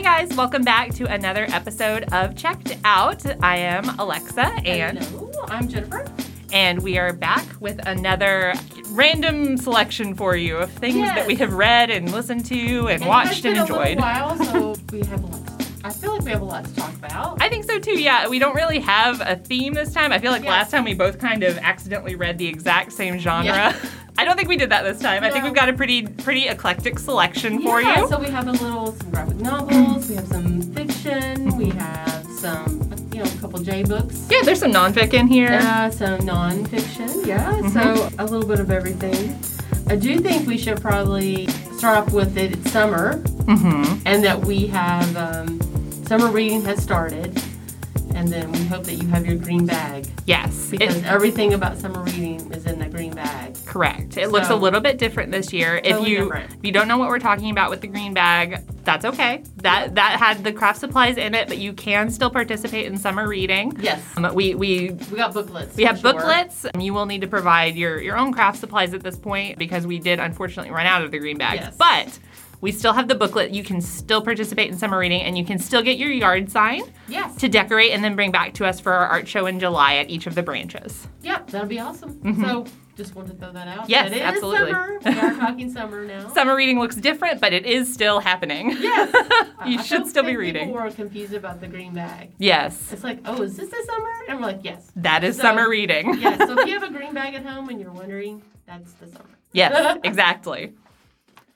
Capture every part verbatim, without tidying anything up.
Hi guys, welcome back to another episode of Checked Out. I am Alexa and Hello, I'm Jennifer. And we are back with another random selection for you of things yes. that we have read and listened to and, and watched and enjoyed. It's been a little while, so we have a lot. I feel like we have a lot to talk about. I think so too, yeah. We don't really have a theme this time. I feel like yeah. last time we both kind of accidentally read the exact same genre. Yeah. I don't think we did that this time. No. I think we've got a pretty pretty eclectic selection for yeah, you. So we have a little, some graphic novels, we have some fiction, we have some, you know, a couple J books. Yeah, there's some nonfic in here. Uh, some nonfiction, yeah. Mm-hmm. So a little bit of everything. I do think we should probably start off with it. It's summer, mm-hmm. and that we have um, summer reading has started, and then we hope that you have your green bag. Yes, because it, everything about summer reading is in the green bag. Correct. It so, looks a little bit different this year. Totally if you different. If you don't know what we're talking about with the green bag, that's okay. That yep. that had the craft supplies in it, but you can still participate in summer reading. Yes. Um, we we we got booklets. We have sure. booklets. You will need to provide your your own craft supplies at this point because we did unfortunately run out of the green bags. Yes. But we still have the booklet. You can still participate in summer reading, and you can still get your yard sign yes. to decorate and then bring back to us for our art show in July at each of the branches. Yep, that'll be awesome. Mm-hmm. So just wanted to throw that out. Yes, it absolutely. Is summer. We are talking summer now. Summer reading looks different, but it is still happening. Yes. you I should still be reading. People were confused about the green bag. Yes. It's like, oh, is this the summer? And we're like, yes. That is so, summer reading. yes, so if you have a green bag at home and you're wondering, that's the summer. Yes, exactly.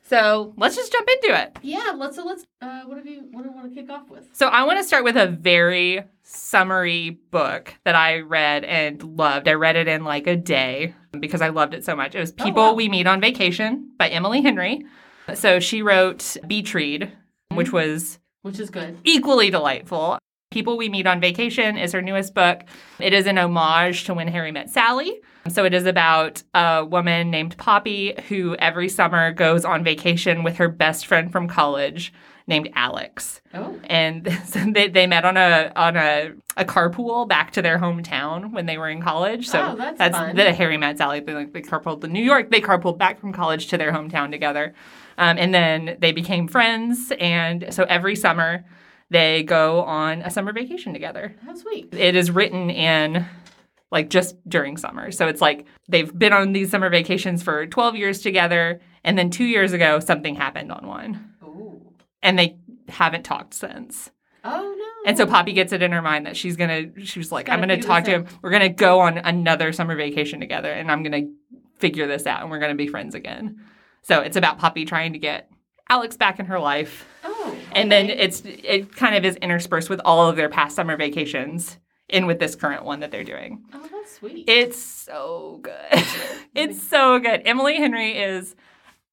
So let's just jump into it. Yeah, let's. So let's. Uh, what do you what do you want to kick off with? So I want to start with a very summary book that I read and loved. I read it in like a day because I loved it so much. It was People oh, wow. We Meet on Vacation by Emily Henry. So she wrote Beach Read, which was which is good, equally delightful. People We Meet on Vacation is her newest book. It is an homage to When Harry Met Sally. So it is about a woman named Poppy who every summer goes on vacation with her best friend from college named Alex. Oh. And so they, they met on a on a, a carpool back to their hometown when they were in college. So oh, that's, that's fun. The Harry Met Sally thing. Like they carpooled to New York. They carpooled back from college to their hometown together. Um, and then they became friends. And so every summer they go on a summer vacation together. How sweet. It is written in, like, just during summer. So it's like they've been on these summer vacations for twelve years together, and then two years ago, something happened on one. Ooh. And they haven't talked since. Oh, no. And so Poppy gets it in her mind that she's going to, she was like, I'm going to talk to him. We're going to go on another summer vacation together, and I'm going to figure this out, and we're going to be friends again. So it's about Poppy trying to get Alex back in her life. Oh. And okay. then it's it kind of is interspersed with all of their past summer vacations in with this current one that they're doing. Oh, that's sweet. It's so good. It's so good. Emily Henry is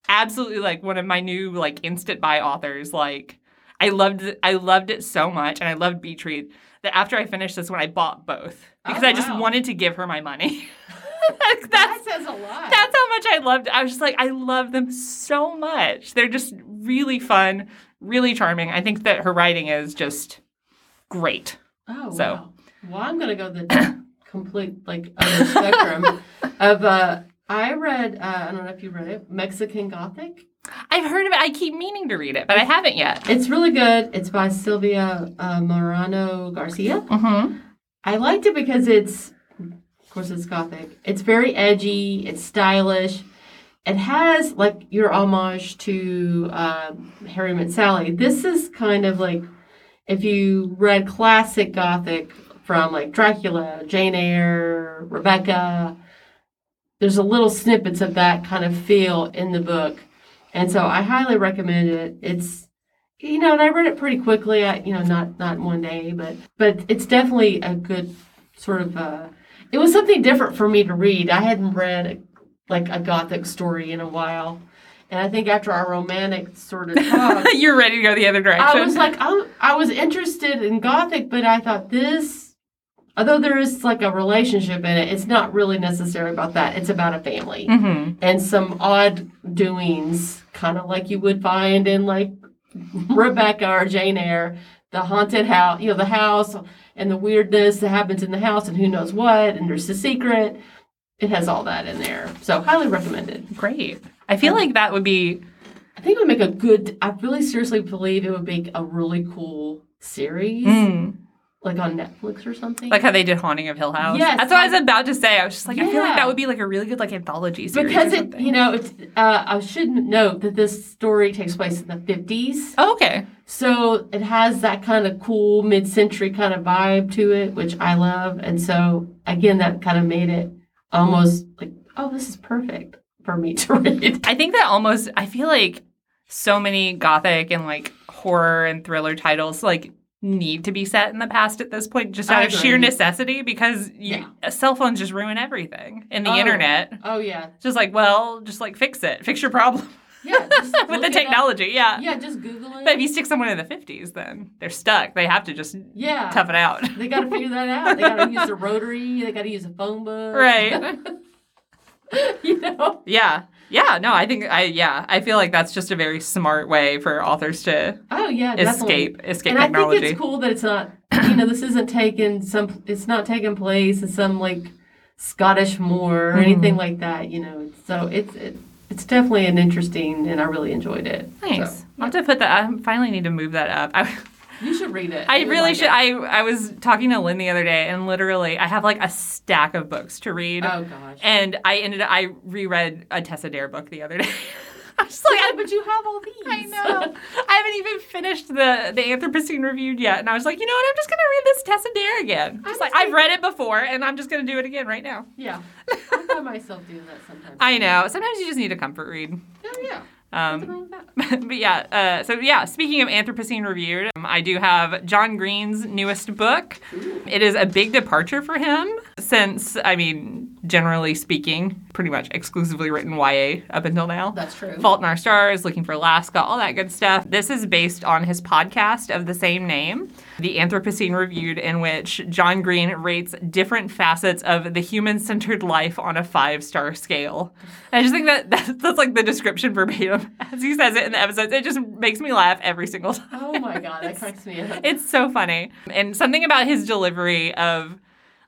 absolutely like one of my new like instant buy authors. Like I loved it, I loved it so much, and I loved Beach Read that after I finished this one I bought both because oh, wow. I just wanted to give her my money. Like that says a lot. That's how much I loved it. I was just like, I love them so much. They're just really fun, really charming. I think that her writing is just great. Oh, so. Wow. Well, I'm going to go the complete, like, other spectrum of, uh, I read, uh, I don't know if you read it, Mexican Gothic. I've heard of it. I keep meaning to read it, but I haven't yet. It's really good. It's by Silvia uh, Moreno Garcia. Mm-hmm. I liked it because it's, of course, it's Gothic. It's very edgy. It's stylish. It has, like, your homage to uh, Harry Met Sally. This is kind of like, if you read classic Gothic from, like, Dracula, Jane Eyre, Rebecca, there's a little snippets of that kind of feel in the book. And so I highly recommend it. It's, you know, and I read it pretty quickly. I, you know, not, not in one day, but, but it's definitely a good sort of, uh, it was something different for me to read. I hadn't read a, like a Gothic story in a while. And I think after our romantic sort of talk, you're ready to go the other direction. I was like, I, I was interested in Gothic, but I thought this, although there is like a relationship in it, it's not really necessarily about that. It's about a family mm-hmm. and some odd doings, kind of like you would find in like Rebecca or Jane Eyre. The haunted house, you know, the house and the weirdness that happens in the house and who knows what, and there's a secret. It has all that in there. So highly recommended. Great. I feel um, like that would be I think it would make a good, I really seriously believe it would make a really cool series. Mm. Like on Netflix or something. Like how they did Haunting of Hill House. Yes. That's what I, I was about to say. I was just like, yeah. I feel like that would be like a really good like anthology series. Because it, you know, it's, uh, I should note that this story takes place in the fifties. Oh, okay. So it has that kind of cool mid-century kind of vibe to it, which I love. And so, again, that kind of made it almost like, oh, this is perfect for me to read. I think that almost, I feel like so many Gothic and like horror and thriller titles, like, need to be set in the past at this point, just out of sheer necessity, because you, yeah. cell phones just ruin everything, and the oh. internet. Oh yeah, just like well, just like fix it, fix your problem. Yeah, just with the technology. Yeah, yeah, just Google it. But if you stick someone in the fifties, then they're stuck. They have to just yeah. tough it out. They got to figure that out. They got to use a rotary. They got to use a phone book. Right. You know. Yeah. Yeah, no, I think I yeah, I feel like that's just a very smart way for authors to oh yeah escape definitely. escape and technology. I think it's cool that it's not, you know, this isn't taken some it's not taking place in some like Scottish moor or mm. anything like that, you know. So it's it, it's definitely an interesting, and I really enjoyed it. Nice. So, yeah. I'll have to put that. I finally need to move that up. I, You should read it. I really like should. It. I I was talking to Lynn the other day, and literally, I have like a stack of books to read. Oh, gosh. And I ended up, I reread a Tessa Dare book the other day. I was just like, yeah, I, but you have all these. I know. I haven't even finished the, the Anthropocene Reviewed yet, and I was like, you know what? I'm just going to read this Tessa Dare again. Just like, I've read it before, and I'm just going to do it again right now. Yeah. I find myself doing that sometimes. I know. Sometimes you just need a comfort read. Oh, yeah. Um, but yeah, uh, so yeah, speaking of Anthropocene Reviewed, um, I do have John Green's newest book. Ooh. It is a big departure for him since, I mean, generally speaking, pretty much exclusively written Y A up until now. That's true. Fault in Our Stars, Looking for Alaska, all that good stuff. This is based on his podcast of the same name, The Anthropocene Reviewed, in which John Green rates different facets of the human-centered life on a five-star scale. And I just think that that's, that's like the description verbatim as he says it in the episodes. It just makes me laugh every single time. Oh my God, that cracks me up. It's so funny. And something about his delivery of,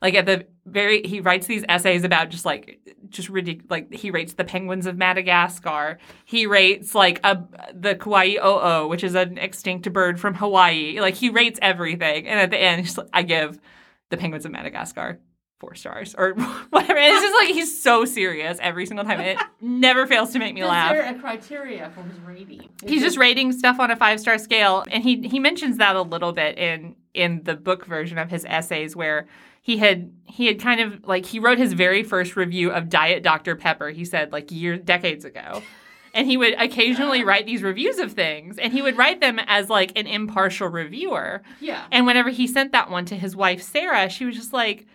like, at the very, he writes these essays about just like, just ridiculous, like he rates the Penguins of Madagascar. He rates like a, the Kauai o'o, which is an extinct bird from Hawaii. Like he rates everything. And at the end, he's like, I give the Penguins of Madagascar four stars or whatever. And it's just like, he's so serious every single time. It never fails to make me laugh. Is there a criteria for his rating? Is he's just rating stuff on a five-star scale. And he, he mentions that a little bit in, in the book version of his essays where He had he had kind of, like, he wrote his very first review of Diet Doctor Pepper, he said, like, years, decades ago. And he would occasionally write these reviews of things, and he would write them as, like, an impartial reviewer. Yeah. And whenever he sent that one to his wife, Sarah, she was just like,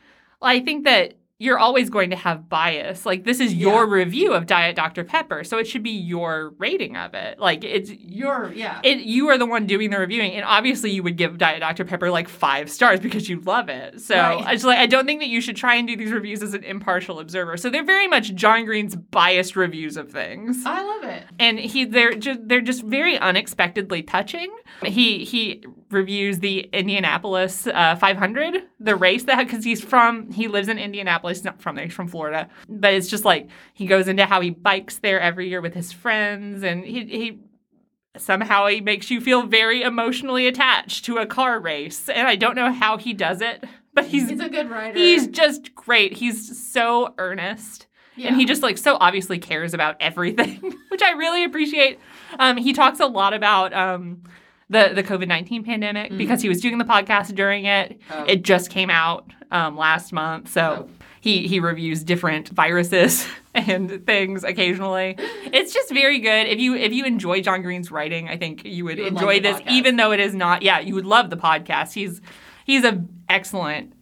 well, I think that you're always going to have bias. Like, this is your yeah. review of Diet Doctor Pepper, so it should be your rating of it. Like, it's your, yeah. It, you are the one doing the reviewing, and obviously you would give Diet Doctor Pepper, like, five stars because you love it. So right. I just, like, I don't think that you should try and do these reviews as an impartial observer. So they're very much John Green's biased reviews of things. I love it. And he, they're just, they're just very unexpectedly touching. He, he reviews the Indianapolis uh, five hundred, the race that, because he's from, he lives in Indianapolis. He's not from there. He's from Florida. But it's just like he goes into how he bikes there every year with his friends. And he, he somehow he makes you feel very emotionally attached to a car race. And I don't know how he does it. But he's, he's a good writer. He's just great. He's so earnest. Yeah. And he just like so obviously cares about everything, which I really appreciate. Um, he talks a lot about um, the, the COVID nineteen pandemic mm. because he was doing the podcast during it. Oh. It just came out um, last month. So... Oh. He he reviews different viruses and things occasionally. It's just very good. If you if you enjoy John Green's writing, I think you would, you would enjoy this, podcast. Even though it is not. Yeah, you would love the podcast. He's he's an excellent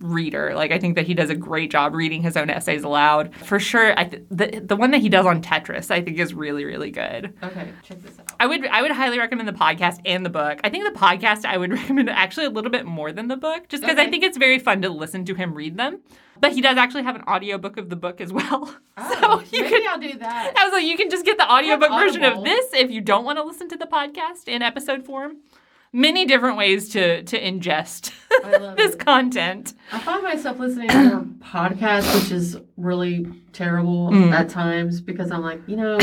reader. Like I think that he does a great job reading his own essays aloud. For sure, I th- the the one that he does on Tetris, I think is really really good. Okay, check this out. I would I would highly recommend the podcast and the book. I think the podcast I would recommend actually a little bit more than the book, just because okay. I think it's very fun to listen to him read them. But he does actually have an audiobook of the book as well. Oh, so you maybe can, I'll do that. I was like, you can just get the audiobook version of this if you don't want to listen to the podcast in episode form. Many different ways to, to ingest I love this it. Content. I find myself listening to a podcast, which is really terrible mm. at times because I'm like, you know,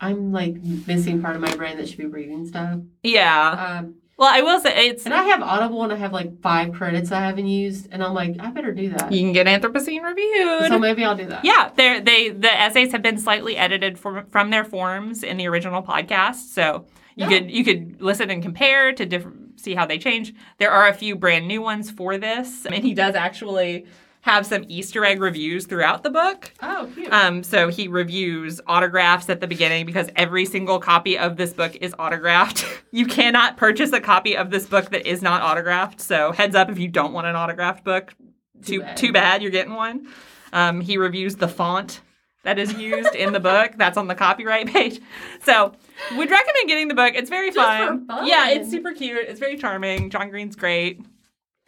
I'm like missing part of my brain that should be reading stuff. Yeah. Um, well, I will say it's... And I have Audible and I have like five credits I haven't used. And I'm like, I better do that. You can get Anthropocene Reviewed. So maybe I'll do that. Yeah. They're, they the essays have been slightly edited from, from their forms in the original podcast. So you yeah. could you could listen and compare to different, see how they change. There are a few brand new ones for this. And he does actually... have some Easter egg reviews throughout the book. Oh, cute. Um, so he reviews autographs at the beginning because every single copy of this book is autographed. You cannot purchase a copy of this book that is not autographed. So heads up if you don't want an autographed book. Too, too, bad. too bad you're getting one. Um, he reviews the font that is used in the book. That's on the copyright page. So would recommend getting the book. It's very fun. fun. Yeah, it's super cute. It's very charming. John Green's great.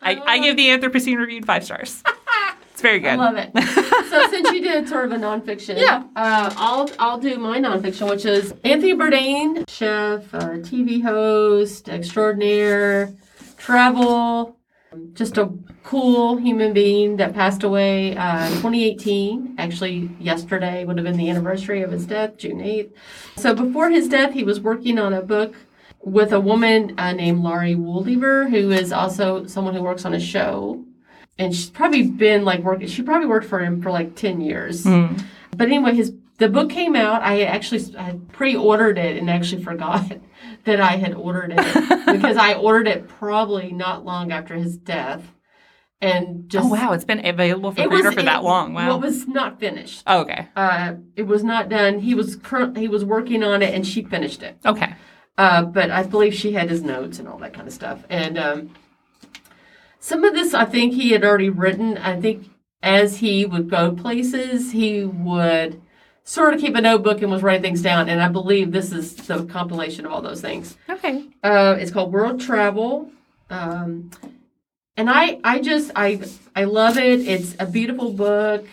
I, I give the Anthropocene Reviewed five stars. It's very good. I love it. So since you did sort of a nonfiction, yeah. uh, I'll I'll do my nonfiction, which is Anthony Bourdain, chef, uh, T V host, extraordinaire, travel, just a cool human being that passed away uh, in twenty eighteen. Actually, yesterday would have been the anniversary of his death, June eighth. So before his death, he was working on a book with a woman uh, named Laurie Wooldiver, who is also someone who works on a show. And she's probably been like working, she probably worked for him for like ten years. Mm. But anyway, his the book came out. I actually I pre-ordered it and actually forgot that I had ordered it because I ordered it probably not long after his death. And just, oh, wow. It's been available for reader for it, that long. Wow. Well, it was not finished. Oh, okay. Uh, it was not done. He was cur- He was working on it and she finished it. Okay. Uh, but I believe she had his notes and all that kind of stuff. And um, some of this, I think he had already written. I think as he would go places, he would sort of keep a notebook and was writing things down. And I believe this is the compilation of all those things. Okay. Uh, it's called World Travel. Um, and I, I just, I, I love it. It's a beautiful book.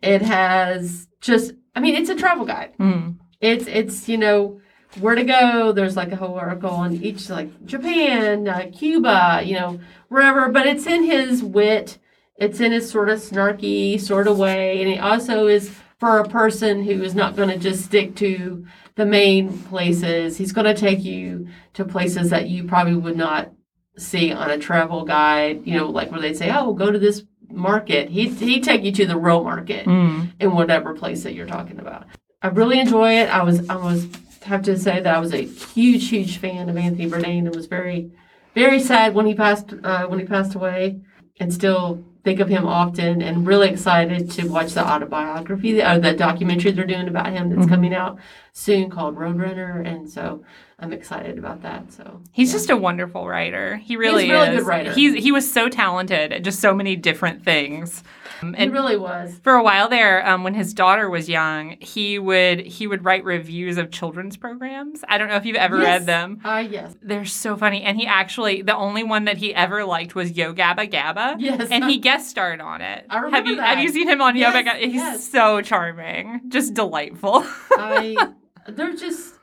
It has just, I mean, it's a travel guide. Mm. It's, it's, you know... where to go. There's like a whole article on each, like Japan, uh, Cuba, you know, wherever. But it's in his wit. It's in his sort of snarky sort of way. And it also is for a person who is not going to just stick to the main places. He's going to take you to places that you probably would not see on a travel guide, you know, like where they'd say, oh, go to this market. He'd, he'd take you to the real market mm. in whatever place that you're talking about. I really enjoy it. I was, I was, have to say that I was a huge, huge fan of Anthony Bourdain and was very, very sad when he passed uh, when he passed away, and still think of him often. And really excited to watch the autobiography or the documentary they're doing about him that's mm-hmm. coming out soon called Roadrunner. And so I'm excited about that. So he's yeah. just a wonderful writer. He really he's a really is. Good writer. He's he was so talented at just so many different things. Um, and he really was. For a while there, um, when his daughter was young, he would he would write reviews of children's programs. I don't know if you've ever yes. read them. Ah, uh, yes. They're so funny. And he actually, the only one that he ever liked was Yo Gabba Gabba. Yes. And he guest starred on it. I remember have you, that. Have you seen him on yes, Yo Gabba Gabba? He's yes. so charming. Just delightful. I, they're just,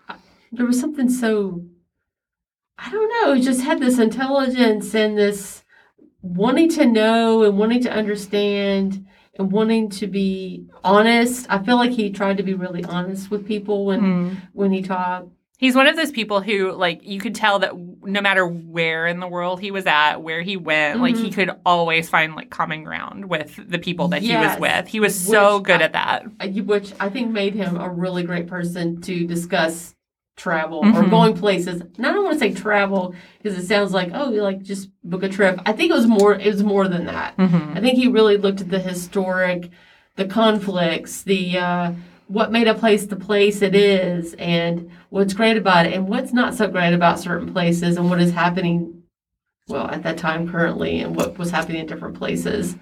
there was something so, I don't know, it just had this intelligence and this, wanting to know and wanting to understand and wanting to be honest. I feel like he tried to be really honest with people when mm. when he talked. He's one of those people who, like, you could tell that no matter where in the world he was at, where he went, mm-hmm. like, he could always find, like, common ground with the people that yes. he was with. He was which so good I, at that. Which I think made him a really great person to discuss travel mm-hmm. or going places. And I don't want to say travel because it sounds like, oh, you like just book a trip. I think it was more it was more than that. Mm-hmm. I think he really looked at the historic, the conflicts, the uh, what made a place the place it is and what's great about it and what's not so great about certain places and what is happening, well, at that time currently and what was happening in different places.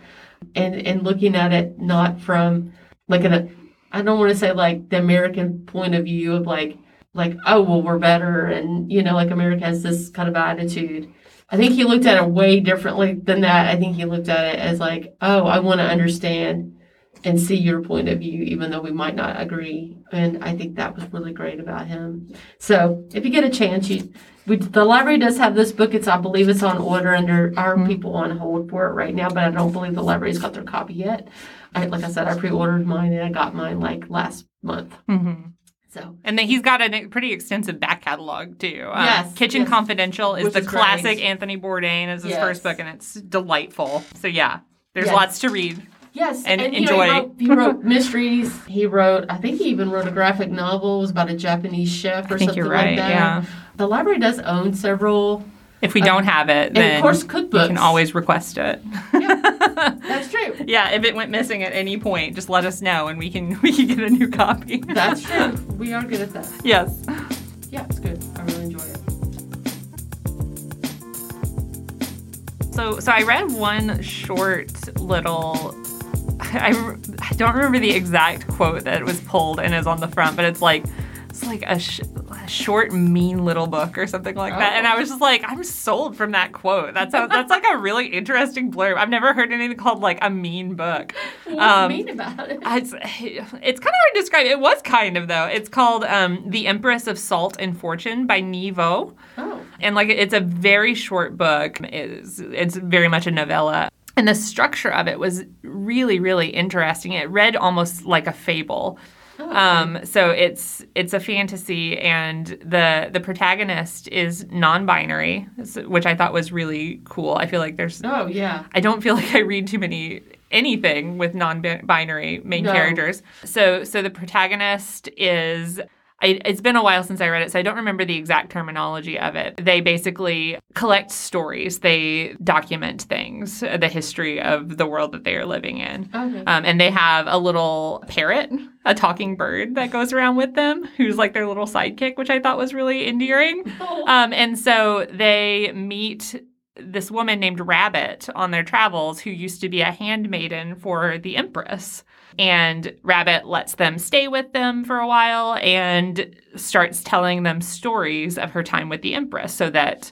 And and looking at it not from like an, I don't want to say like the American point of view of like like, oh, well, we're better, and, you know, like, America has this kind of attitude. I think he looked at it way differently than that. I think he looked at it as, like, oh, I want to understand and see your point of view, even though we might not agree, and I think that was really great about him. So, if you get a chance, you, we, the library does have this book. It's, I believe it's on order, and there are mm-hmm. people on hold for it right now, but I don't believe the library's got their copy yet. I, like I said, I pre-ordered mine, and I got mine, like, last month. Mm-hmm. So. And then he's got a pretty extensive back catalog, too. Um, yes. Kitchen yes. Confidential is Which the is classic great. Anthony Bourdain is his yes. first book, and it's delightful. So, yeah, there's yes. lots to read. Yes. And, and enjoy. Know, he, wrote, he wrote mysteries. He wrote, I think he even wrote a graphic novel. It was about a Japanese chef or I think something you're right, like that. Yeah. The library does own several. If we uh, don't have it, then of course cookbooks. You can always request it. Yeah, that's true. Yeah, if it went missing at any point, just let us know and we can we can get a new copy. That's true. We are good at that. Yes. Yeah, it's good. I really enjoy it. So, so I read one short little... I, I don't remember the exact quote that was pulled and is on the front, but it's like... It's like a, sh- a short, mean little book or something like oh. that. And I was just like, I'm sold from that quote. That's a, that's like a really interesting blurb. I've never heard anything called like a mean book. What's um, mean about it? It's, it's kind of hard to describe. It was kind of, though. It's called um, The Empress of Salt and Fortune by Nivo. Oh. And like it's a very short book. It's, it's very much a novella. And the structure of it was really, really interesting. It read almost like a fable. Oh, okay. Um, so it's it's a fantasy, and the the protagonist is non-binary, which I thought was really cool. I feel like there's oh yeah. I don't feel like I read too many anything with non-binary main no. characters. So so the protagonist is. I, it's been a while since I read it, so I don't remember the exact terminology of it. They basically collect stories. They document things, the history of the world that they are living in. Okay. Um, and they have a little parrot, a talking bird that goes around with them, who's like their little sidekick, which I thought was really endearing. Um, and so they meet this woman named Rabbit on their travels who used to be a handmaiden for the Empress. And Rabbit lets them stay with them for a while and starts telling them stories of her time with the Empress so that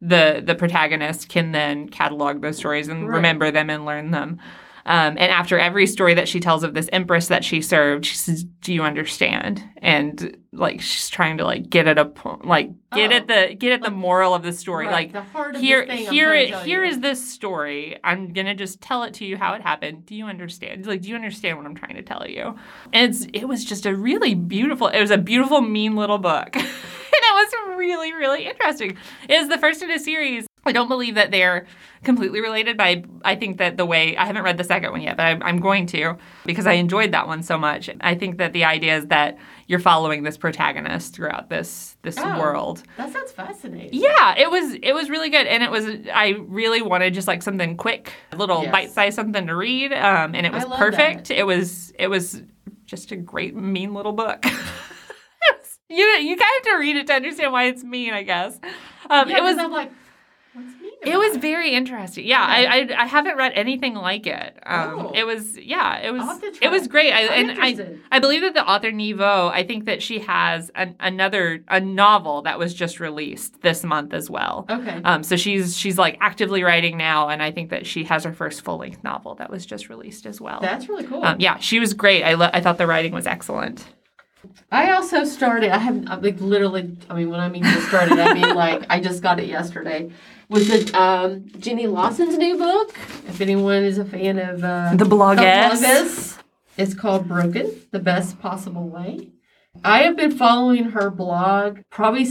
the the protagonist can then catalog those stories and right. remember them and learn them. Um, and after every story that she tells of this Empress that she served, she says, "Do you understand?" And like she's trying to like get at a po- like get oh. at the get at like, the moral of the story. Right, like the heart of here, thing here, it, here is this story. I'm gonna just tell it to you how it happened. Do you understand? Like, do you understand what I'm trying to tell you? And it's, it was just a really beautiful. It was a beautiful, mean little book, and it was really, really interesting. It was the first in a series. I don't believe that they're completely related, but I, I think that the way... I haven't read the second one yet, but I'm, I'm going to because I enjoyed that one so much. I think that the idea is that you're following this protagonist throughout this this oh, world. That sounds fascinating. Yeah, it was it was really good. And it was... I really wanted just like something quick, a little yes. bite-sized something to read, um, and it was perfect. That. It was It was just a great, mean little book. you, you kind of have to read it to understand why it's mean, I guess. Um, yeah, it was I'm like... It was very interesting. Yeah, I, I I haven't read anything like it. Um, oh. It was yeah, it was it was great. I, and interested. I I believe that the author Nivo, I think that she has an, another a novel that was just released this month as well. Okay. Um. So she's she's like actively writing now, and I think that she has her first full length novel that was just released as well. That's really cool. Um, yeah, she was great. I lo- I thought the writing was excellent. I also started. I haven't I'm like literally. I mean, when I mean just started, I mean like I just got it yesterday. Was it um, Jenny Lawson's new book? If anyone is a fan of uh, the bloggess, it's called "Broken: The Best Possible Way." I have been following her blog probably,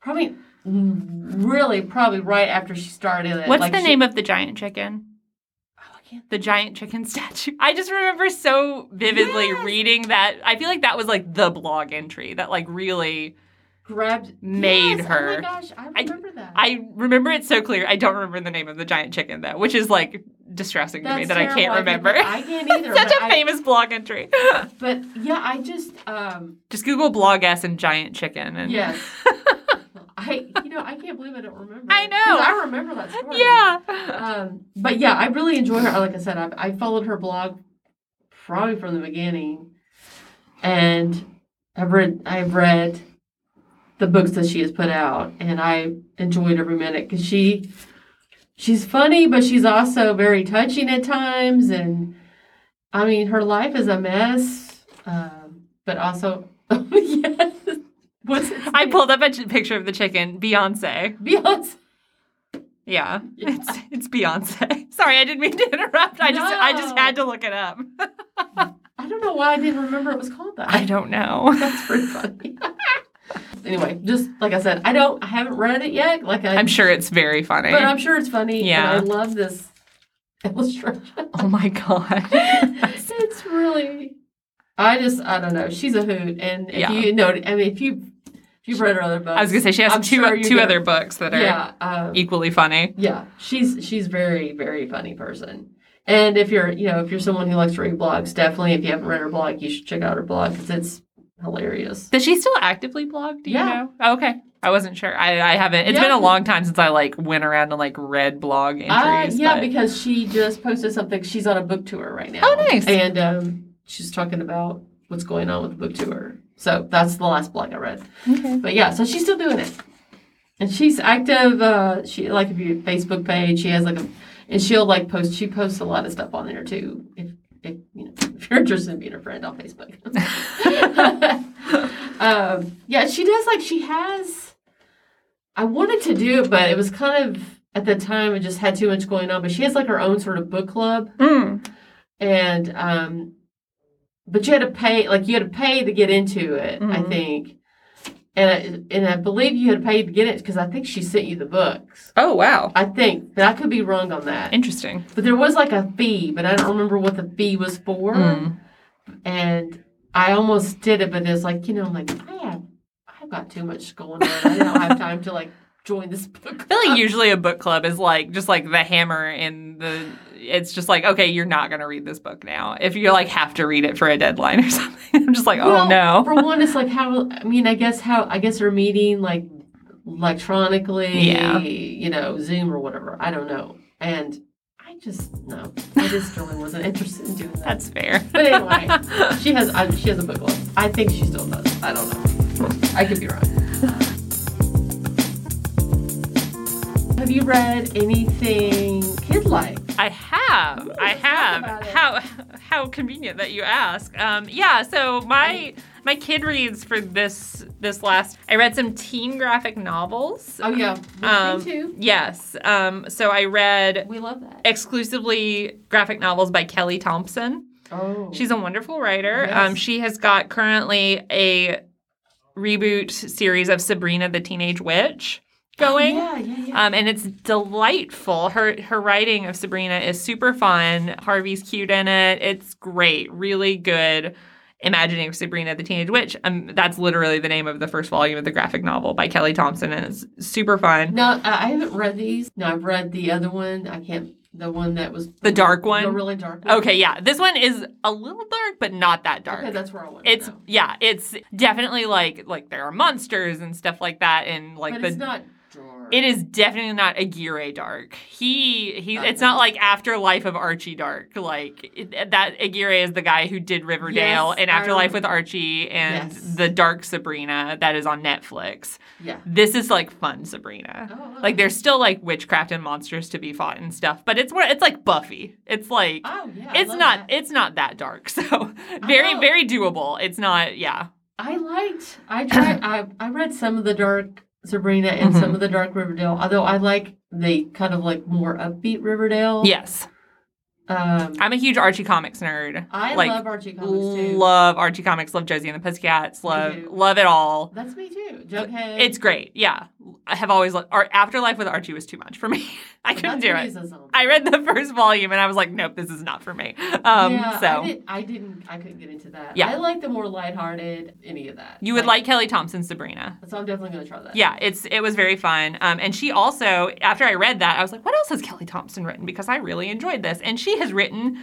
probably, really probably right after she started it. What's like the she, name of the giant chicken? The giant chicken statue. I just remember so vividly yes. reading that. I feel like that was like the blog entry that like really grabbed, made yes, her. Oh my gosh, I remember I, that. I remember it so clear. I don't remember the name of the giant chicken though, which is like distressing That's to me that terrible. I can't remember. I can't either. Such a I, famous blog entry. But yeah, I just um, just Google blog s and giant chicken and yes. I, you know, I can't believe I don't remember. I know. I remember that story. Yeah. Um, but yeah, I really enjoy her. Like I said, I, I followed her blog probably from the beginning, and I've read I've read the books that she has put out, and I enjoyed every minute because she she's funny, but she's also very touching at times, and I mean, her life is a mess, um, but also, yes. What's I pulled up a ch- picture of the chicken. Beyonce. Beyonce. Yeah, yeah. It's it's Beyonce. Sorry, I didn't mean to interrupt. I no. just I just had to look it up. I don't know why I didn't remember it was called that. I don't know. That's pretty funny. Anyway, just like I said, I don't, I haven't read it yet. Like I, I'm sure it's very funny. But I'm sure it's funny. Yeah. And I love this illustration. Oh my God. It's really, I just, I don't know. She's a hoot. And if yeah. you know, I mean, if you, if you've read her other books. I was going to say, she has I'm two sure two other books that are yeah, um, equally funny. Yeah. She's, she's very, very funny person. And if you're, you know, if you're someone who likes to read blogs, definitely, if you haven't read her blog, you should check out her blog because it's hilarious. Does she still actively blog? Do you yeah. know? Oh, okay. I wasn't sure. I, I haven't. It's yeah. been a long time since I, like, went around and, like, read blog entries. Uh, yeah, but... because she just posted something. She's on a book tour right now. Oh, nice. And um, she's talking about what's going on with the book tour. So that's the last blog I read. Okay. But, yeah, so she's still doing it. And she's active. Uh, she like, if you Facebook page, she has, like, a... And she'll, like, post... She posts a lot of stuff on there, too, if, if you know, if you're interested in being her friend on Facebook. um, yeah, she does, like, she has... I wanted to do it, but it was kind of... At the time, it just had too much going on. But she has, like, her own sort of book club. Mm. And... um, but you had to pay... Like, you had to pay to get into it, mm-hmm. I think. And I, and I believe you had paid to get it because I think she sent you the books. Oh, wow. I think. But I could be wrong on that. Interesting. But there was like a fee, but I don't remember what the fee was for. Mm. And I almost did it, but it was like, you know, like, I have, I've got too much going on. I don't have time to like join this book club. I feel like usually a book club is like, just like the hammer in the, it's just like, okay, you're not going to read this book now. If you like have to read it for a deadline or something. I'm just like, well, oh no. For one, it's like how, I mean, I guess how, I guess they're meeting like electronically, yeah. you know, Zoom or whatever. I don't know. And I just, no, I just really wasn't interested in doing that. That's fair. But anyway, she has, I, she has a book club. I think she still does. I don't know. I could be wrong. Have you read anything kid-like? I have. I have. How how convenient that you ask. Um, yeah, so my my kid reads for this this last... I read some teen graphic novels. Oh, yeah. Um, Me too. Yes. Um, so I read... We love that. Exclusively graphic novels by Kelly Thompson. Oh. She's a wonderful writer. Yes. Um, she has got currently a reboot series of Sabrina the Teenage Witch. Going. Yeah, yeah, yeah. Um, and it's delightful. Her her writing of Sabrina is super fun. Harvey's cute in it. It's great. Really good. Imagining of Sabrina the Teenage Witch. Um, that's literally the name of the first volume of the graphic novel by Kelly Thompson, and it's super fun. No, I haven't read these. No, I've read the other one. I can't. The one that was... The dark one? The really dark one. Okay, yeah. This one is a little dark, but not that dark. Okay, that's where I went. It's, yeah, it's definitely like, like there are monsters and stuff like that, and like but the... It's not... It is definitely not Aguirre dark. He he. It's not like Afterlife of Archie dark. Like it, that Aguirre is the guy who did Riverdale yes, and Afterlife with Archie and yes. the dark Sabrina that is on Netflix. Yeah, this is like fun Sabrina. Oh, like there's still like witchcraft and monsters to be fought and stuff, but it's more. It's like Buffy. It's like oh, yeah, it's not. That. It's not that dark. So very very doable. It's not. Yeah. I liked. I tried. I I read some of the dark. Sabrina and mm-hmm. some of the dark Riverdale, although I like the kind of like more upbeat Riverdale. Yes. Um, I'm a huge Archie Comics nerd. I like, love Archie Comics too. Love Archie Comics, love Josie and the Pussycats, love love it all. That's me too. Jughead. It's great. Yeah. I have always loved Ar- Afterlife with Archie was too much for me. I well, couldn't do it. I read the first volume and I was like, nope, this is not for me. Um, yeah, so I, did, I didn't, I couldn't get into that. Yeah. I like the more lighthearted, any of that. You would like, like Kelly Thompson's Sabrina. So I'm definitely going to try that. Yeah, it's it was very fun. Um, and she also, after I read that, I was like, what else has Kelly Thompson written? Because I really enjoyed this. And she has written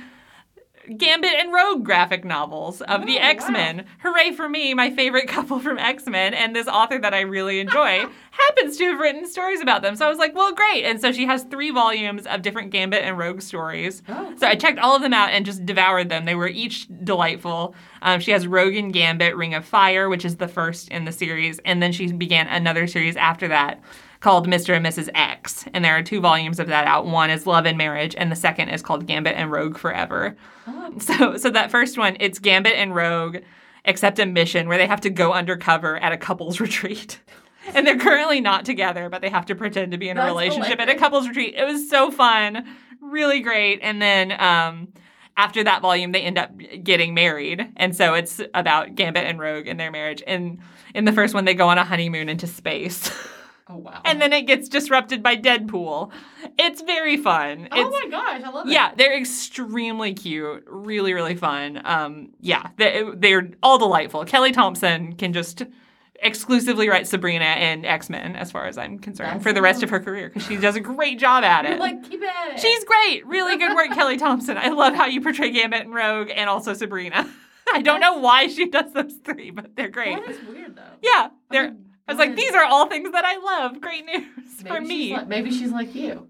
Gambit and Rogue graphic novels of oh, the X-Men. Wow. Hooray for me, my favorite couple from X-Men, and this author that I really enjoy happens to have written stories about them. So I was like, well, great. And so she has three volumes of different Gambit and Rogue stories. Oh. So I checked all of them out and just devoured them. They were each delightful. Um, she has Rogue and Gambit, Ring of Fire, which is the first in the series, and then she began another series after that called Mister and Missus X, and there are two volumes of that out. One is Love and Marriage, and the second is called Gambit and Rogue Forever. Oh. So so that first one, it's Gambit and Rogue, except a mission where they have to go undercover at a couples retreat. And they're currently not together, but they have to pretend to be in That's a relationship hilarious. At a couples retreat. It was so fun, really great. And then um, after that volume, they end up getting married. And so it's about Gambit and Rogue and their marriage. And in the first one, they go on a honeymoon into space. Oh, wow. And then it gets disrupted by Deadpool. It's very fun. Oh, it's, my gosh. I love it. Yeah, they're extremely cute. Really, really fun. Um, yeah, they, they're all delightful. Kelly Thompson can just exclusively write Sabrina and X-Men, as far as I'm concerned, That's for the rest cool. of her career, because she does a great job at it. Like, keep it at it. She's great. Really good work, Kelly Thompson. I love how you portray Gambit and Rogue and also Sabrina. I don't That's... know why she does those three, but they're great. That is weird, though. Yeah, they're... I mean, I was like, these are all things that I love. Great news maybe for me. She's like, maybe she's like you.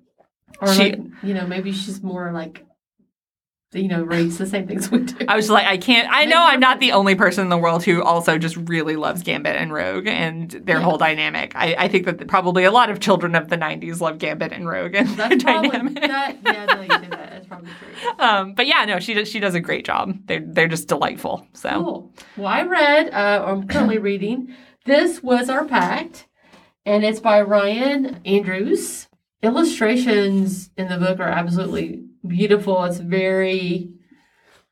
Or, she, like, you know, maybe she's more like, you know, reads the same things we do. I was like, I can't. I maybe know I'm not the only person in the world who also just really loves Gambit and Rogue and their yeah. whole dynamic. I, I think that probably a lot of children of the nineties love Gambit and Rogue and their dynamic. That, yeah, I like that. That's probably true. Um, but, yeah, no, she does, she does a great job. They're, they're just delightful. So. Cool. Well, I read, uh, or I'm currently reading... This Was Our Pact, and it's by Ryan Andrews. Illustrations in the book are absolutely beautiful. It's very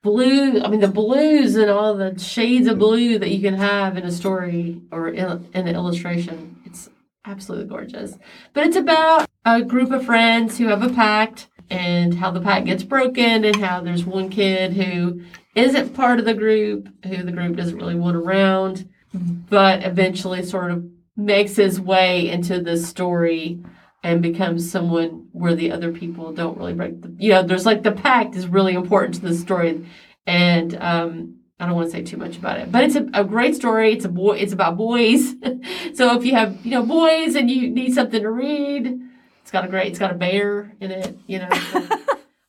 blue. I mean, the blues and all the shades of blue that you can have in a story or in an illustration. It's absolutely gorgeous. But it's about a group of friends who have a pact and how the pact gets broken and how there's one kid who isn't part of the group, who the group doesn't really want around. But eventually sort of makes his way into this story and becomes someone where the other people don't really break the... You know, there's like the pact is really important to this story. And um, I don't want to say too much about it. But it's a, a great story. It's a boy. It's about boys. So if you have, you know, boys and you need something to read, it's got a great... It's got a bear in it, you know. So.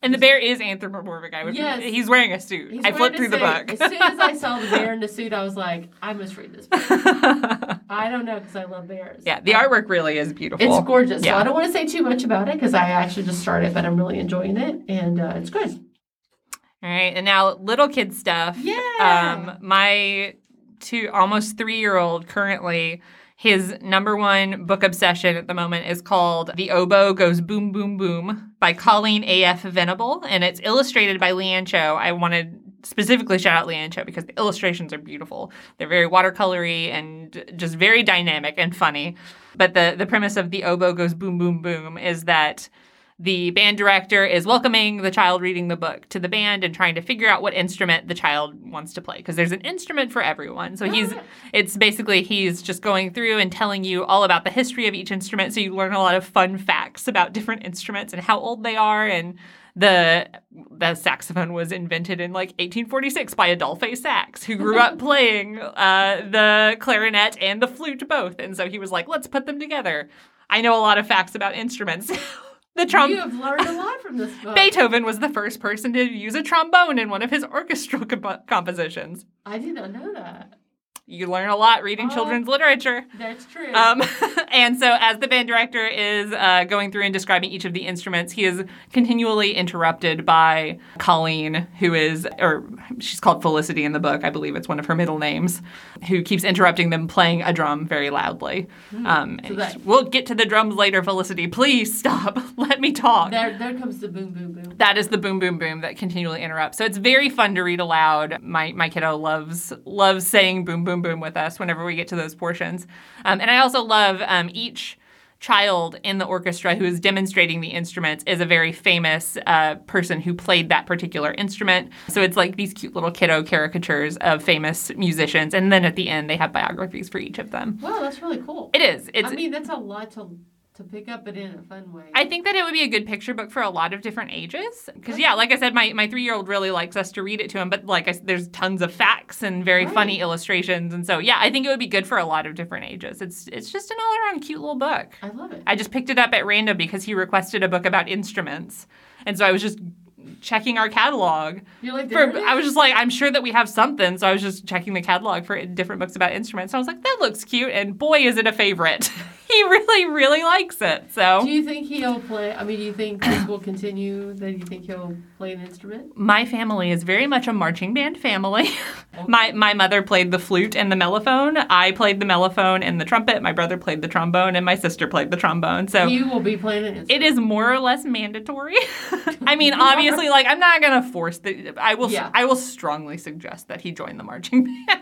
And the bear is anthropomorphic. I would. Yes. He's wearing a suit. He's I flipped through suit. the book. As soon as I saw the bear in the suit, I was like, I must read this book. I don't know because I love bears. Yeah, the artwork really is beautiful. It's gorgeous. Yeah. So I don't want to say too much about it because I actually just started, but I'm really enjoying it, and uh, it's good. All right, and now little kid stuff. Yeah. Um, my two, almost three-year-old currently... His number one book obsession at the moment is called The Oboe Goes Boom Boom Boom by Colleen A F Venable, and it's illustrated by Liancho. I wanted specifically shout out Liancho because the illustrations are beautiful. They're very watercolory and just very dynamic and funny. But the, the premise of The Oboe Goes Boom Boom Boom is that the band director is welcoming the child reading the book to the band and trying to figure out what instrument the child wants to play because there's an instrument for everyone. So he's, it's basically he's just going through and telling you all about the history of each instrument. So you learn a lot of fun facts about different instruments and how old they are. And the the saxophone was invented in like eighteen forty-six by Adolphe Sax, who grew up playing uh, the clarinet and the flute both. And so he was like, let's put them together. I know a lot of facts about instruments. The trom- you have learned a lot from this book. Beethoven was the first person to use a trombone in one of his orchestral comp- compositions. I did not know that. You learn a lot reading oh, children's literature. That's true. Um, and so as the band director is uh, going through and describing each of the instruments, he is continually interrupted by Colleen, who is, or she's called Felicity in the book. I believe it's one of her middle names, who keeps interrupting them playing a drum very loudly. Mm, um, so that, we'll get to the drums later, Felicity. Please stop. Let me talk. There, there comes the boom, boom, boom. That is the boom, boom, boom that continually interrupts. So it's very fun to read aloud. My my kiddo loves loves saying boom, boom, boom with us whenever we get to those portions. Um, and I also love um, each child in the orchestra who is demonstrating the instruments is a very famous uh, person who played that particular instrument. So it's like these cute little kiddo caricatures of famous musicians. And then at the end, they have biographies for each of them. Wow, that's really cool. It is. It's, I mean, that's a lot to... To pick up it in a fun way. I think that it would be a good picture book for a lot of different ages. Because, yeah, like I said, my, my three-year-old really likes us to read it to him. But, like, I, there's tons of facts and very right. funny illustrations. And so, yeah, I think it would be good for a lot of different ages. It's it's just an all-around cute little book. I love it. I just picked it up at random because he requested a book about instruments. And so I was just checking our catalog. You're like, for, I was just like, I'm sure that we have something. So I was just checking the catalog for different books about instruments. And I was like, that looks cute. And, boy, is it a favorite. he really, really likes it. So, do you think he'll play? I mean, do you think this will continue? That you think he'll play an instrument? My family is very much a marching band family. Okay. My my mother played the flute and the mellophone. I played the mellophone and the trumpet. My brother played the trombone, and my sister played the trombone. So you will be playing an instrument. It is more or less mandatory. I mean, obviously, like I'm not gonna force the. I will. Yeah. I will strongly suggest that he join the marching band.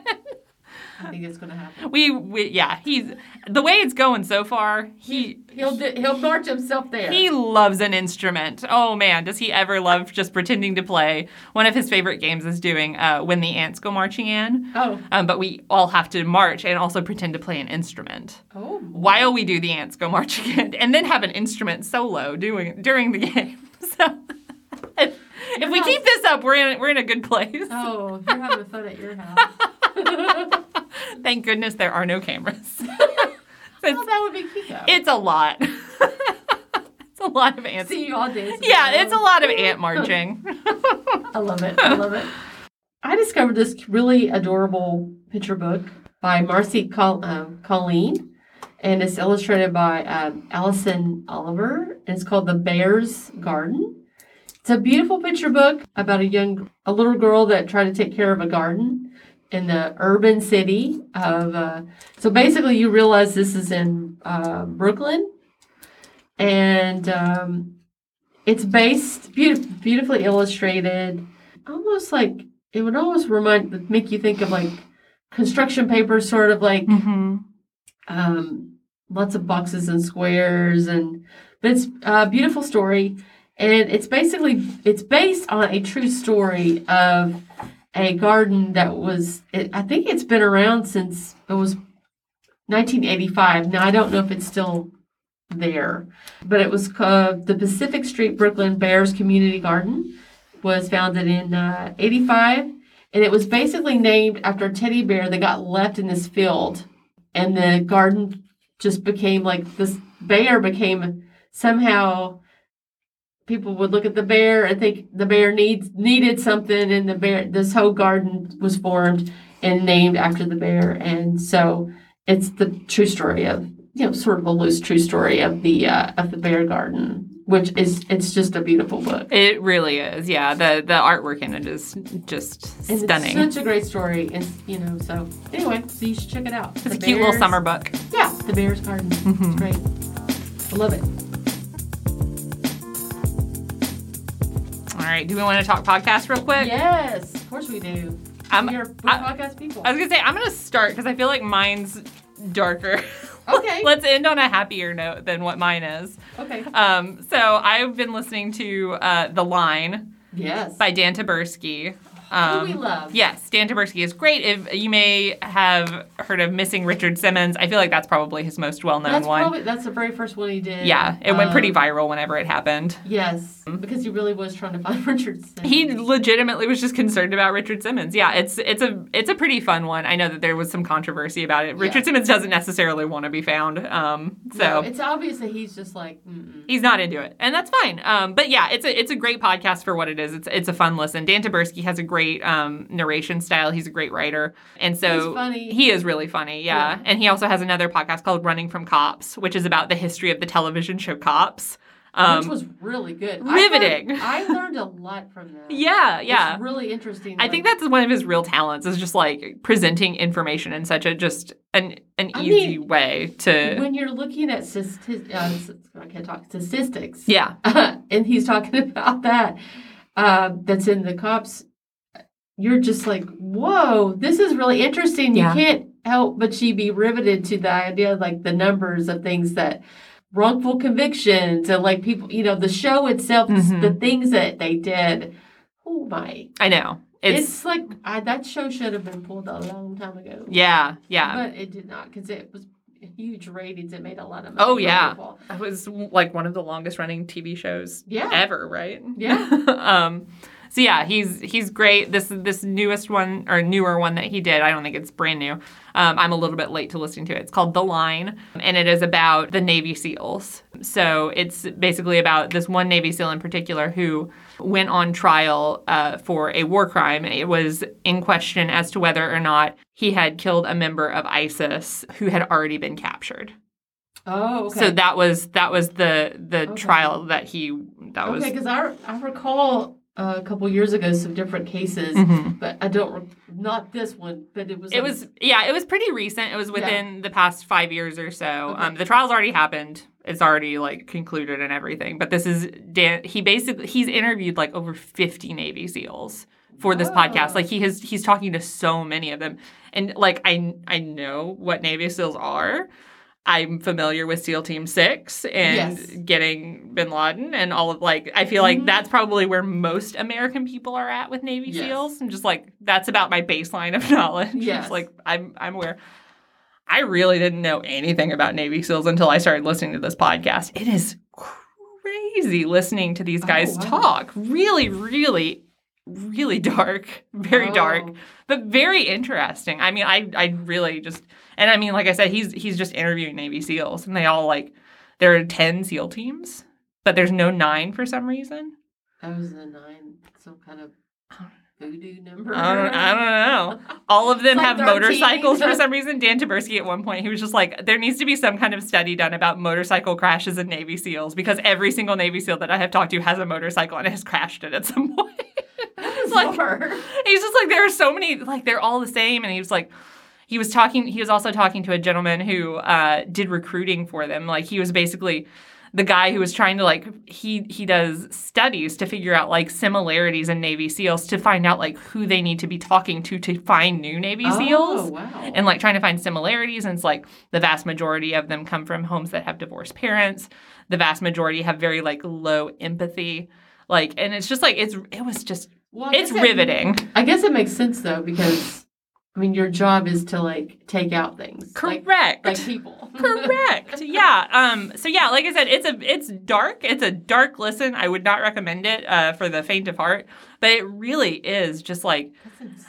I think it's going to happen. We, we, yeah, he's the way it's going so far. He he'll he, he'll march himself there. He loves an instrument. Oh man, does he ever love just pretending to play? One of his favorite games is doing uh, when the ants go marching in. Oh, um, but we all have to march and also pretend to play an instrument. Oh, while we do the ants go marching in, and then have an instrument solo doing during the game. So. if, if we house. keep this up, we're in we're in a good place. Oh, you're having fun at your house. Thank goodness there are no cameras. Oh, that would be cute. Though. It's a lot. It's a lot of ants. See you all days. Yeah, it's a lot of ant marching. I love it. I love it. I discovered this really adorable picture book by Marcy Col- um, Colleen, and it's illustrated by um, Allison Oliver. And it's called The Bear's Garden. It's a beautiful picture book about a young, a little girl that tried to take care of a garden in the urban city of, uh, so basically you realize this is in uh, Brooklyn, and um, it's based, beautif- beautifully illustrated, almost like, it would almost remind, make you think of like construction paper, sort of like mm-hmm. um, lots of boxes and squares, and but it's a beautiful story. And it's basically, it's based on a true story of a garden that was, it, I think it's been around since it was nineteen eighty-five. Now, I don't know if it's still there, but it was called the Pacific Street Brooklyn Bears Community Garden, was founded in uh, eighty-five. And it was basically named after a teddy bear that got left in this field. And the garden just became like, this bear became somehow... People would look at the bear and think the bear needs needed something, and the bear. This whole garden was formed and named after the bear, and so it's the true story of, you know, sort of a loose true story of the uh, of the Bear Garden, which is it's just a beautiful book. It really is, yeah. The the artwork in it is just and stunning. It's such a great story, and you know. So anyway, so you should check it out. It's the a cute little summer book. Yeah, The Bear's Garden. Mm-hmm. It's great. I love it. All right, do we want to talk podcast real quick? Yes, of course we do. Um, we're we're I, podcast people. I was going to say, I'm going to start because I feel like mine's darker. Okay. Let's end on a happier note than what mine is. Okay. Um. So I've been listening to uh, The Line. Yes. By Dan Taberski. Um, Who we love. Yes, Dan Taberski is great. If you may have heard of Missing Richard Simmons. I feel like that's probably his most well-known that's one. Probably, that's the very first one he did. Yeah, it um, went pretty viral whenever it happened. Yes, because he really was trying to find Richard Simmons. He legitimately was just concerned about Richard Simmons. Yeah, it's it's a it's a pretty fun one. I know that there was some controversy about it. Richard yeah. Simmons doesn't necessarily want to be found. Um, so no, it's obvious that he's just like mm-mm. He's not into it, and that's fine. Um, but yeah, it's a it's a great podcast for what it is. It's it's a fun listen. Dan Taberski has a great Great um, narration style. He's a great writer, and so funny. He is really funny. Yeah. yeah, and he also has another podcast called Running from Cops, which is about the history of the television show Cops, um, which was really good, riveting. I learned, I learned a lot from that. Yeah, yeah, it's really interesting. Like, I think that's one of his real talents is just like presenting information in such a just an an I easy mean, way to. When you're looking at statistics, uh, I can't talk statistics. Yeah, uh, and he's talking about that. Uh, that's in the Cops. You're just like, whoa, this is really interesting. Yeah. You can't help but she be riveted to the idea of, like, the numbers of things that wrongful convictions and, like, people, you know, the show itself, mm-hmm. the things that they did. Oh, my. I know. It's, it's like, I, that show should have been pulled a long time ago. Yeah, yeah. But it did not because it was huge ratings. It made a lot of money. Oh, yeah. People. It was, like, one of the longest-running T V shows yeah. ever, right? Yeah. um So yeah, he's he's great. This this newest one or newer one that he did, I don't think it's brand new. Um, I'm a little bit late to listening to it. It's called The Line, and it is about the Navy SEALs. So it's basically about this one Navy SEAL in particular who went on trial uh, for a war crime. It was in question as to whether or not he had killed a member of ISIS who had already been captured. Oh, okay. So that was that was the the okay. trial that he that okay, was. Okay, because I I recall uh, a couple years ago some different cases, mm-hmm. but I don't not this one, but it was it like, was yeah, it was pretty recent. It was within yeah. the past five years or so. Okay. Um, the trial's already happened. It's already like concluded and everything. But this is Dan. He basically he's interviewed like over fifty Navy SEALs for this oh. podcast. Like he has he's talking to so many of them, and like I I know what Navy SEALs are. I'm familiar with SEAL Team Six and yes. getting bin Laden and all of, like, I feel like mm-hmm. that's probably where most American people are at with Navy yes. SEALs. I'm just like, that's about my baseline of knowledge. Yes. Like, I'm I'm aware. I really didn't know anything about Navy SEALs until I started listening to this podcast. It is crazy listening to these guys oh, wow. talk. Really, really, really dark. Very oh. dark. But very interesting. I mean, I I really just... And I mean, like I said, he's he's just interviewing Navy SEALs, and they all, like, there are ten SEAL teams, but there's no nine for some reason. That was a nine, some kind of voodoo number. I don't, I don't know. All of them like have thirteen motorcycles for some reason. Dan Taberski at one point, he was just like, there needs to be some kind of study done about motorcycle crashes in Navy SEALs, because every single Navy SEAL that I have talked to has a motorcycle and has crashed it at some point. Like, he's just like, there are so many, like, they're all the same, and he was like, He was talking. He was also talking to a gentleman who uh, did recruiting for them. Like, he was basically the guy who was trying to, like, he he does studies to figure out, like, similarities in Navy SEALs to find out, like, who they need to be talking to to find new Navy oh, SEALs. Wow. And, like, trying to find similarities. And it's like the vast majority of them come from homes that have divorced parents. The vast majority have very, like, low empathy. Like, and it's just like it's it was just well, it's riveting. It, I guess it makes sense though, because. I mean, your job is to, like, take out things. Correct. Like, like people. Correct. Yeah. Um. So, yeah, like I said, it's a it's dark. It's a dark listen. I would not recommend it uh, for the faint of heart. But it really is just, like,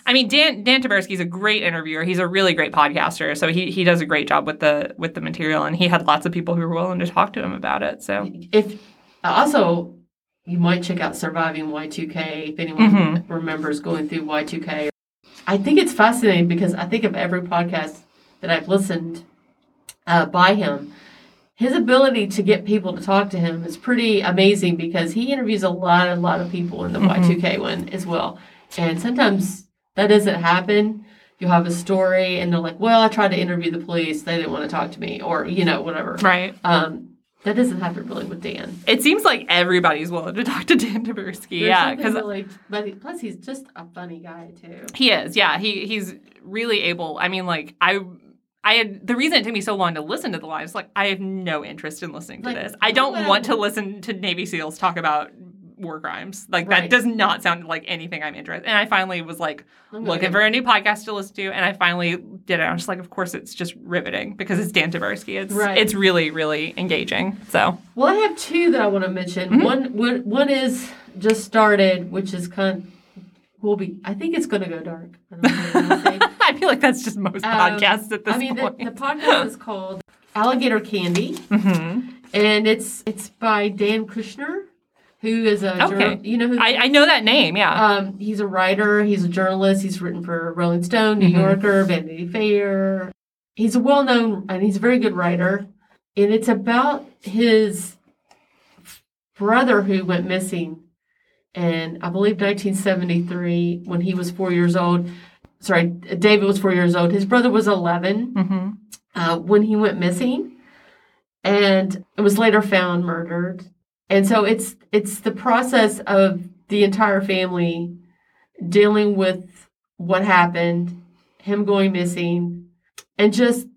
I mean, Dan Dan Taberski's a great interviewer. He's a really great podcaster. So he, he does a great job with the with the material. And he had lots of people who were willing to talk to him about it. So if also, you might check out Surviving Y two K if anyone mm-hmm. remembers going through Y two K. I think it's fascinating because I think of every podcast that I've listened uh, by him, his ability to get people to talk to him is pretty amazing because he interviews a lot, a lot of people in the mm-hmm. Y two K one as well. And sometimes that doesn't happen. You have a story and they're like, well, I tried to interview the police. They didn't want to talk to me or, you know, whatever. Right. Um, that doesn't happen really with Dan. It seems like everybody's willing to talk to Dan Taberski. Yeah, because really, but plus he's just a funny guy too. He is. Yeah, he he's really able. I mean, like I I had the reason it took me so long to listen to the line is like I have no interest in listening to like, this. I don't want to listen to Navy SEALs talk about war crimes. Like right. that does not sound like anything I'm interested in. And I finally was like looking for a new podcast to listen to, and I finally did it. I was just like, of course, it's just riveting because it's Dan Taberski. It's right. it's really, really engaging. So well, I have two that I want to mention. Mm-hmm. One, one one is just started, which is kind of, will be. I think it's going to go dark. I, don't know I feel like that's just most um, podcasts at this point. I mean, point. The, the podcast is called Alligator Candy, mm-hmm. and it's it's by Dan Kushner. Who is a okay. journal, you know who I, I know that name, yeah. Um, he's a writer, he's a journalist, he's written for Rolling Stone, New mm-hmm. Yorker, Vanity Fair. He's a well-known, and he's a very good writer. And it's about his brother who went missing in, I believe, nineteen seventy-three, when he was four years old. Sorry, David was four years old. His brother was eleven mm-hmm. uh, when he went missing. And it was later found murdered. And so it's it's the process of the entire family dealing with what happened, him going missing, and just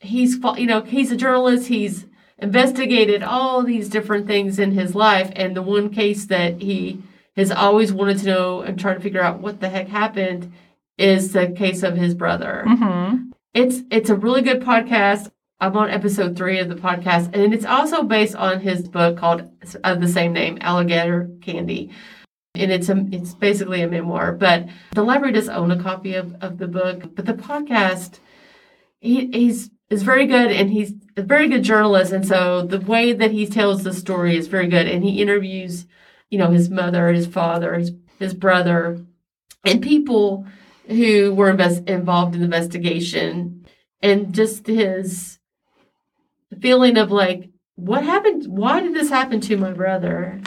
he's you know he's a journalist. He's investigated all these different things in his life, and the one case that he has always wanted to know and trying to figure out what the heck happened is the case of his brother. Mm-hmm. It's it's a really good podcast. I'm on episode three of the podcast, and it's also based on his book called of the same name, Alligator Candy, and it's a, it's basically a memoir. But the library does own a copy of, of the book. But the podcast, he he's is very good, and he's a very good journalist, and so the way that he tells the story is very good. And he interviews, you know, his mother, his father, his his brother, and people who were invest, involved in the investigation, and just his. the feeling of like, what happened? Why did this happen to my brother?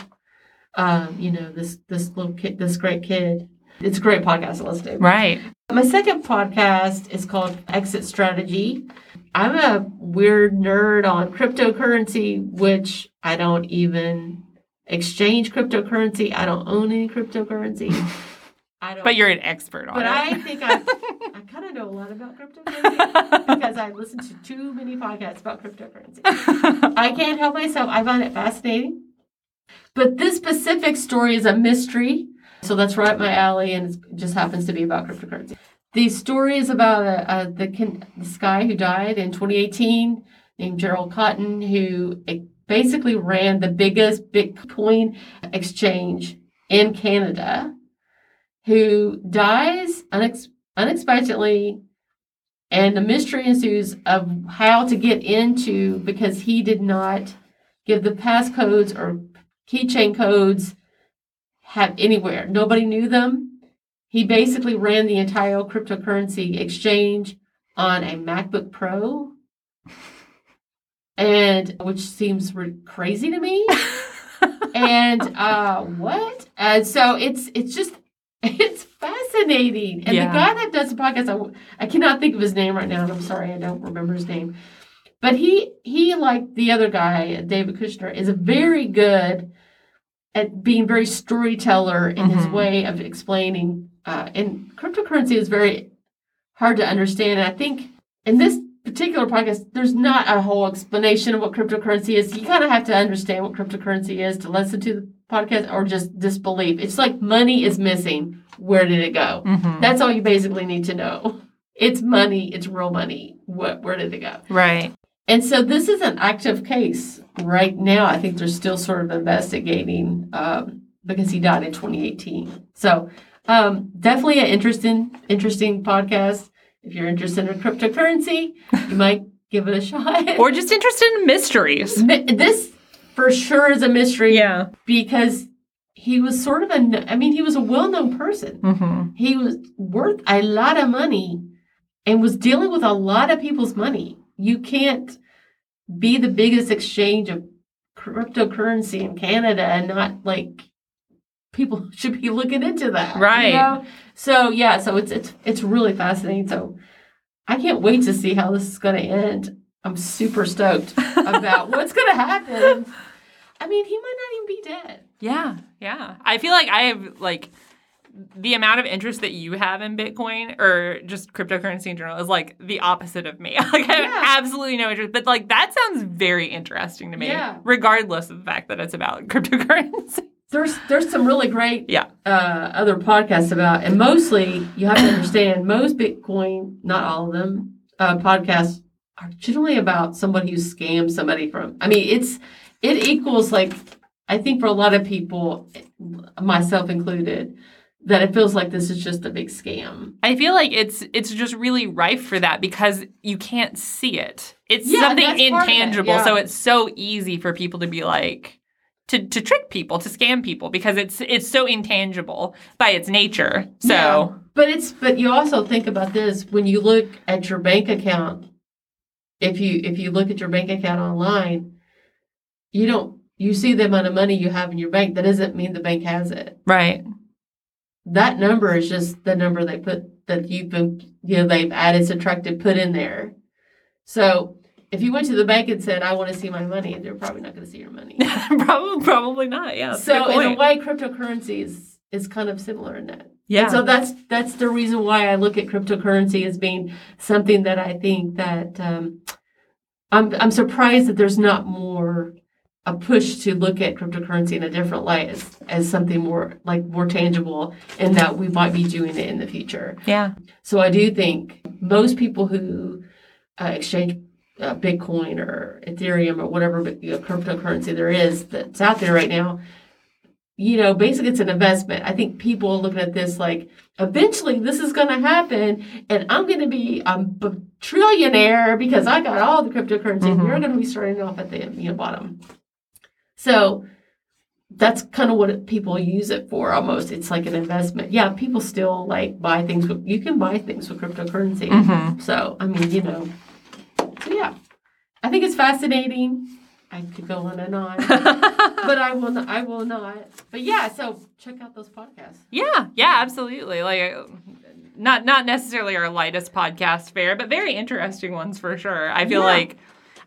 Um, you know, this this little kid, this great kid. It's a great podcast to listen to. Right. My second podcast is called Exit Strategy. I'm a weird nerd on cryptocurrency, which I don't even exchange cryptocurrency. I don't own any cryptocurrency. I don't, but you're an expert on but it. But I think I, I kind of know a lot about cryptocurrency because I listen to too many podcasts about cryptocurrency. I can't help myself. I find it fascinating. But this specific story is a mystery. So that's right up my alley, and it just happens to be about cryptocurrency. The story is about a, a, the this guy who died in twenty eighteen named Gerald Cotton, who basically ran the biggest Bitcoin exchange in Canada, who dies unex- unexpectedly, and the mystery ensues of how to get into, because he did not give the passcodes or keychain codes have anywhere. Nobody knew them. He basically ran the entire cryptocurrency exchange on a MacBook Pro, and which seems re- crazy to me. and uh, what? And so it's it's just it's fascinating. And yeah. The guy that does the podcast, I, I cannot think of his name right now. And I'm sorry, I don't remember his name. But he he like the other guy, David Kushner, is a very good. At being very storyteller in mm-hmm. his way of explaining. Uh, and cryptocurrency is very hard to understand. And I think in this particular podcast, there's not a whole explanation of what cryptocurrency is. You kind of have to understand what cryptocurrency is to listen to the podcast or just disbelieve. It's like money is missing. Where did it go? Mm-hmm. That's all you basically need to know. It's money. It's real money. What? Where did it go? Right. And so this is an active case right now. I think they're still sort of investigating um, because he died in twenty eighteen. So um, definitely an interesting, interesting podcast. If you're interested in cryptocurrency, you might give it a shot. Or just interested in mysteries. This for sure is a mystery. Yeah. Because he was sort of a, I mean, he was a well-known person. Mm-hmm. He was worth a lot of money and was dealing with a lot of people's money. You can't be the biggest exchange of cryptocurrency in Canada and not, like, people should be looking into that. Right. You know? So, yeah, so it's it's it's really fascinating. So I can't wait to see how this is going to end. I'm super stoked about what's going to happen. I mean, he might not even be dead. Yeah, yeah. I feel like I have, like, the amount of interest that you have in Bitcoin or just cryptocurrency in general is like the opposite of me. Like I yeah. have absolutely no interest, but like that sounds very interesting to me, yeah. regardless of the fact that it's about cryptocurrency. There's there's some really great yeah. uh, other podcasts about, and mostly you have to understand most Bitcoin, not all of them, uh, podcasts are generally about somebody who scammed somebody from. I mean, it's it equals like I think for a lot of people, myself included. That it feels like this is just a big scam. I feel like it's it's just really rife for that because you can't see it. It's yeah, something intangible, it. Yeah. So it's so easy for people to be like to to trick people, to scam people because it's it's so intangible by its nature. So, yeah. but it's but you also think about this when you look at your bank account. If you if you look at your bank account online, you don't you see the amount of money you have in your bank. That doesn't mean the bank has it, right? That number is just the number they put that you've been, you know, they've added, subtracted, put in there. So if you went to the bank and said, I want to see my money, they're probably not going to see your money. probably, probably not, yeah. So in a way, cryptocurrency is, is kind of similar in that. Yeah. And so that's that's the reason why I look at cryptocurrency as being something that I think that um, I'm I'm surprised that there's not more a push to look at cryptocurrency in a different light as, as something more like more tangible and that we might be doing it in the future. Yeah. So I do think most people who uh, exchange uh, Bitcoin or Ethereum or whatever you know, cryptocurrency there is that's out there right now, you know, basically it's an investment. I think people are looking at this like eventually this is going to happen and I'm going to be a b- trillionaire because I got all the cryptocurrency mm-hmm. and you're going to be starting off at the you know, bottom. So that's kind of what people use it for almost. It's like an investment. Yeah, people still like buy things. With, you can buy things with cryptocurrency. Mm-hmm. So, I mean, you know. So, yeah. I think it's fascinating. I could go on and on, but I will not. I will not. But yeah, so check out those podcasts. Yeah, yeah, absolutely. Like, not not necessarily our lightest podcast fare, but very interesting ones for sure. I feel yeah. like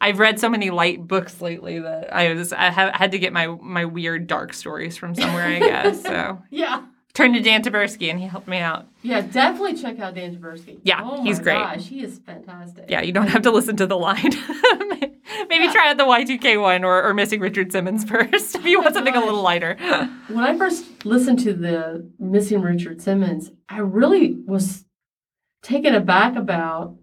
I've read so many light books lately that I was I ha- had to get my my weird dark stories from somewhere. I guess so. Yeah. Turned to Dan Taberski, and he helped me out. Yeah, definitely check out Dan Taberski. Yeah, oh he's great. Oh, my gosh, he is fantastic. Yeah, you don't have to listen to The Line. Maybe yeah. try out the Y two K one or, or Missing Richard Simmons first if you want oh something gosh. a little lighter. When I first listened to the Missing Richard Simmons, I really was taken aback about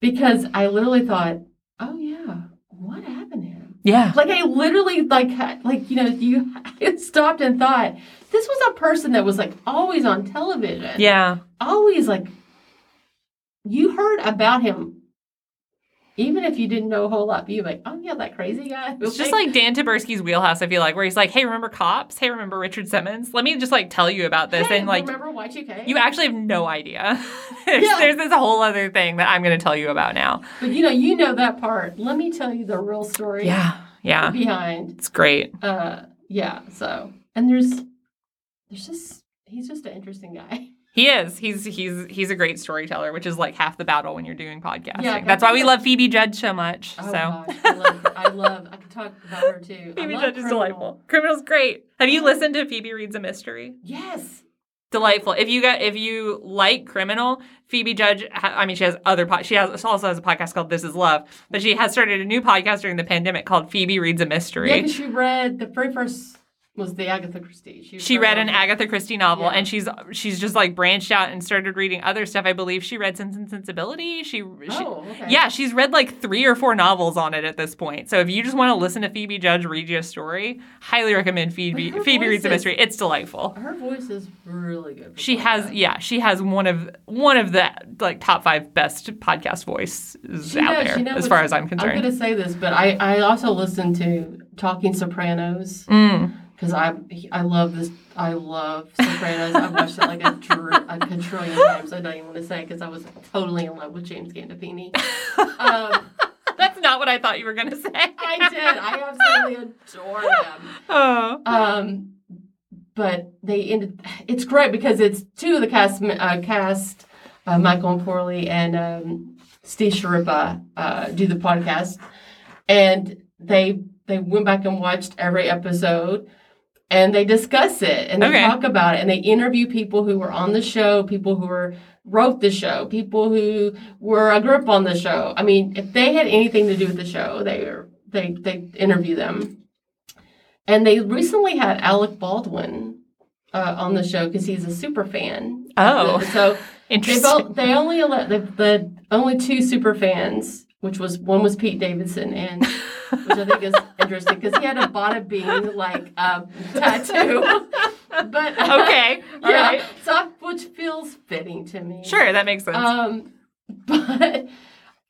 because I literally thought, oh, yeah, what happened to him? Yeah. Like, I literally, like, like you know, you stopped and thought, this was a person that was, like, always on television. Yeah. Always, like, you heard about him, even if you didn't know a whole lot. But you were like, oh, yeah, that crazy guy. It's just like Dan Taberski's wheelhouse, I feel like, where he's like, hey, remember Cops? Hey, remember Richard Simmons? Let me just, like, tell you about this. Hey, and like, remember Y two K? You actually have no idea. there's, yeah. there's this whole other thing that I'm going to tell you about now. But, you know, you know that part. Let me tell you the real story. Yeah, yeah. Behind. It's great. Uh, yeah, so. And there's... There's just he's just an interesting guy. He is. He's he's he's a great storyteller, which is like half the battle when you're doing podcasting. Yeah, that's why we love Phoebe Judge so much. Oh so. Gosh, I love I love I could talk about her too. Phoebe Judge Criminal. Is delightful. Criminal's great. Have you listened to Phoebe Reads a Mystery? Yes. Delightful. If you got if you like Criminal, Phoebe Judge, I mean, she has other po- she has also has a podcast called This Is Love, but she has started a new podcast during the pandemic called Phoebe Reads a Mystery. Yeah, because she read the very first. Was the Agatha Christie. She, she read an Agatha Christie novel, yeah. and she's she's just, like, branched out and started reading other stuff. I believe she read Sense and Sensibility. She, oh, she, okay. Yeah, she's read, like, three or four novels on it at this point. So if you just want to listen to Phoebe Judge read you a story, highly recommend Phoebe Phoebe Reads a Mystery. It's delightful. Her voice is really good. She has, that. yeah, she has one of one of the, like, top five best podcast voices she out knows, there, you know, as far she, as I'm concerned. I'm going to say this, but I, I also listen to Talking Sopranos. Mm. Because I I love this I love Sopranos. I've watched it like a, dr- a quadrillion times. I don't even want to say because I was totally in love with James Gandolfini. Um, That's not what I thought you were going to say. I did. I absolutely adore them. Oh. Um, but they ended. It's great because it's two of the cast uh, cast uh, Michael and Porley and um, Steve Sciarippa uh, do the podcast, and they they went back and watched every episode. And they discuss it, and they okay. talk about it, and they interview people who were on the show, people who were wrote the show, people who were a grip on the show. I mean, if they had anything to do with the show, they were, they they interview them. And they recently had Alec Baldwin uh, on the show because he's a super fan. Oh, the, so interesting. They, both, they only ele- the, the only two super fans, which was one was Pete Davidson and. Which I think is interesting because he had a Bada Bing like um, tattoo. But uh, okay, all yeah, right. So, which feels fitting to me. Sure, that makes sense. Um, but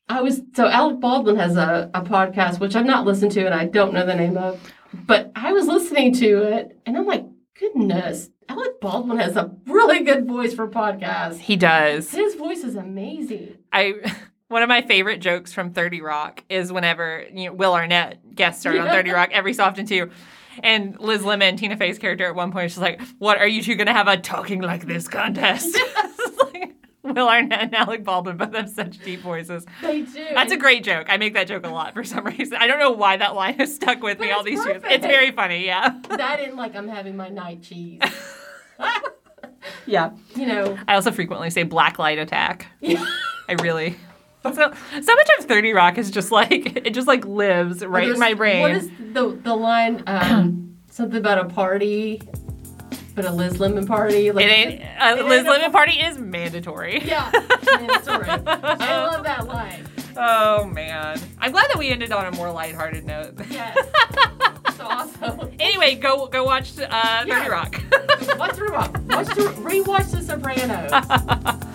I was so Alec Baldwin has a, a podcast which I've not listened to and I don't know the name of. But I was listening to it and I'm like, goodness. Alec Baldwin has a really good voice for podcasts. He does. His voice is amazing. I. One of my favorite jokes from thirty Rock is whenever you know, Will Arnett guest starred yeah. on thirty Rock every so often too. And Liz Lemon, Tina Fey's character at one point, she's like, what, are you two going to have a talking like this contest? Like, Will Arnett and Alec Baldwin both have such deep voices. They do. That's a great joke. I make that joke a lot for some reason. I don't know why that line has stuck with but me all these perfect. years. It's very funny, yeah. That and like I'm having my night cheese. Yeah. You know. I also frequently say black light attack. Yeah. I really... So, so much of thirty Rock is just like, it just like lives right in my brain. What is the the line, um, something about a party, but a Liz Lemon party? Like, it ain't, a it Liz ain't Lemon a, party is mandatory. Yeah, mandatory. I love that line. Oh, man. I'm glad that we ended on a more lighthearted note. Yes. That's awesome. Anyway, go go watch uh, yeah. thirty Rock. Watch thirty Rock. Watch the, rewatch The Sopranos.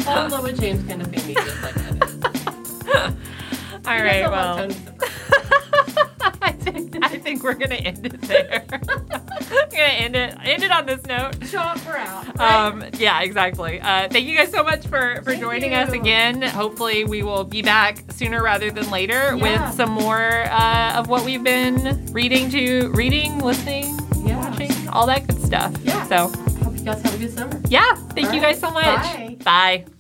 I love what James kind of made me just like that. All right, well, I think, I think we're going to end it there. gonna end it end it on this note. Chop her out. Right? Um, yeah, exactly. Uh, thank you guys so much for, for joining you. us again. Hopefully we will be back sooner rather than later yeah. with some more uh, of what we've been reading to reading, listening, yeah. watching, all that good stuff. Yeah. So hope you guys have a good summer. Yeah. Thank all you right. guys so much. Bye. Bye.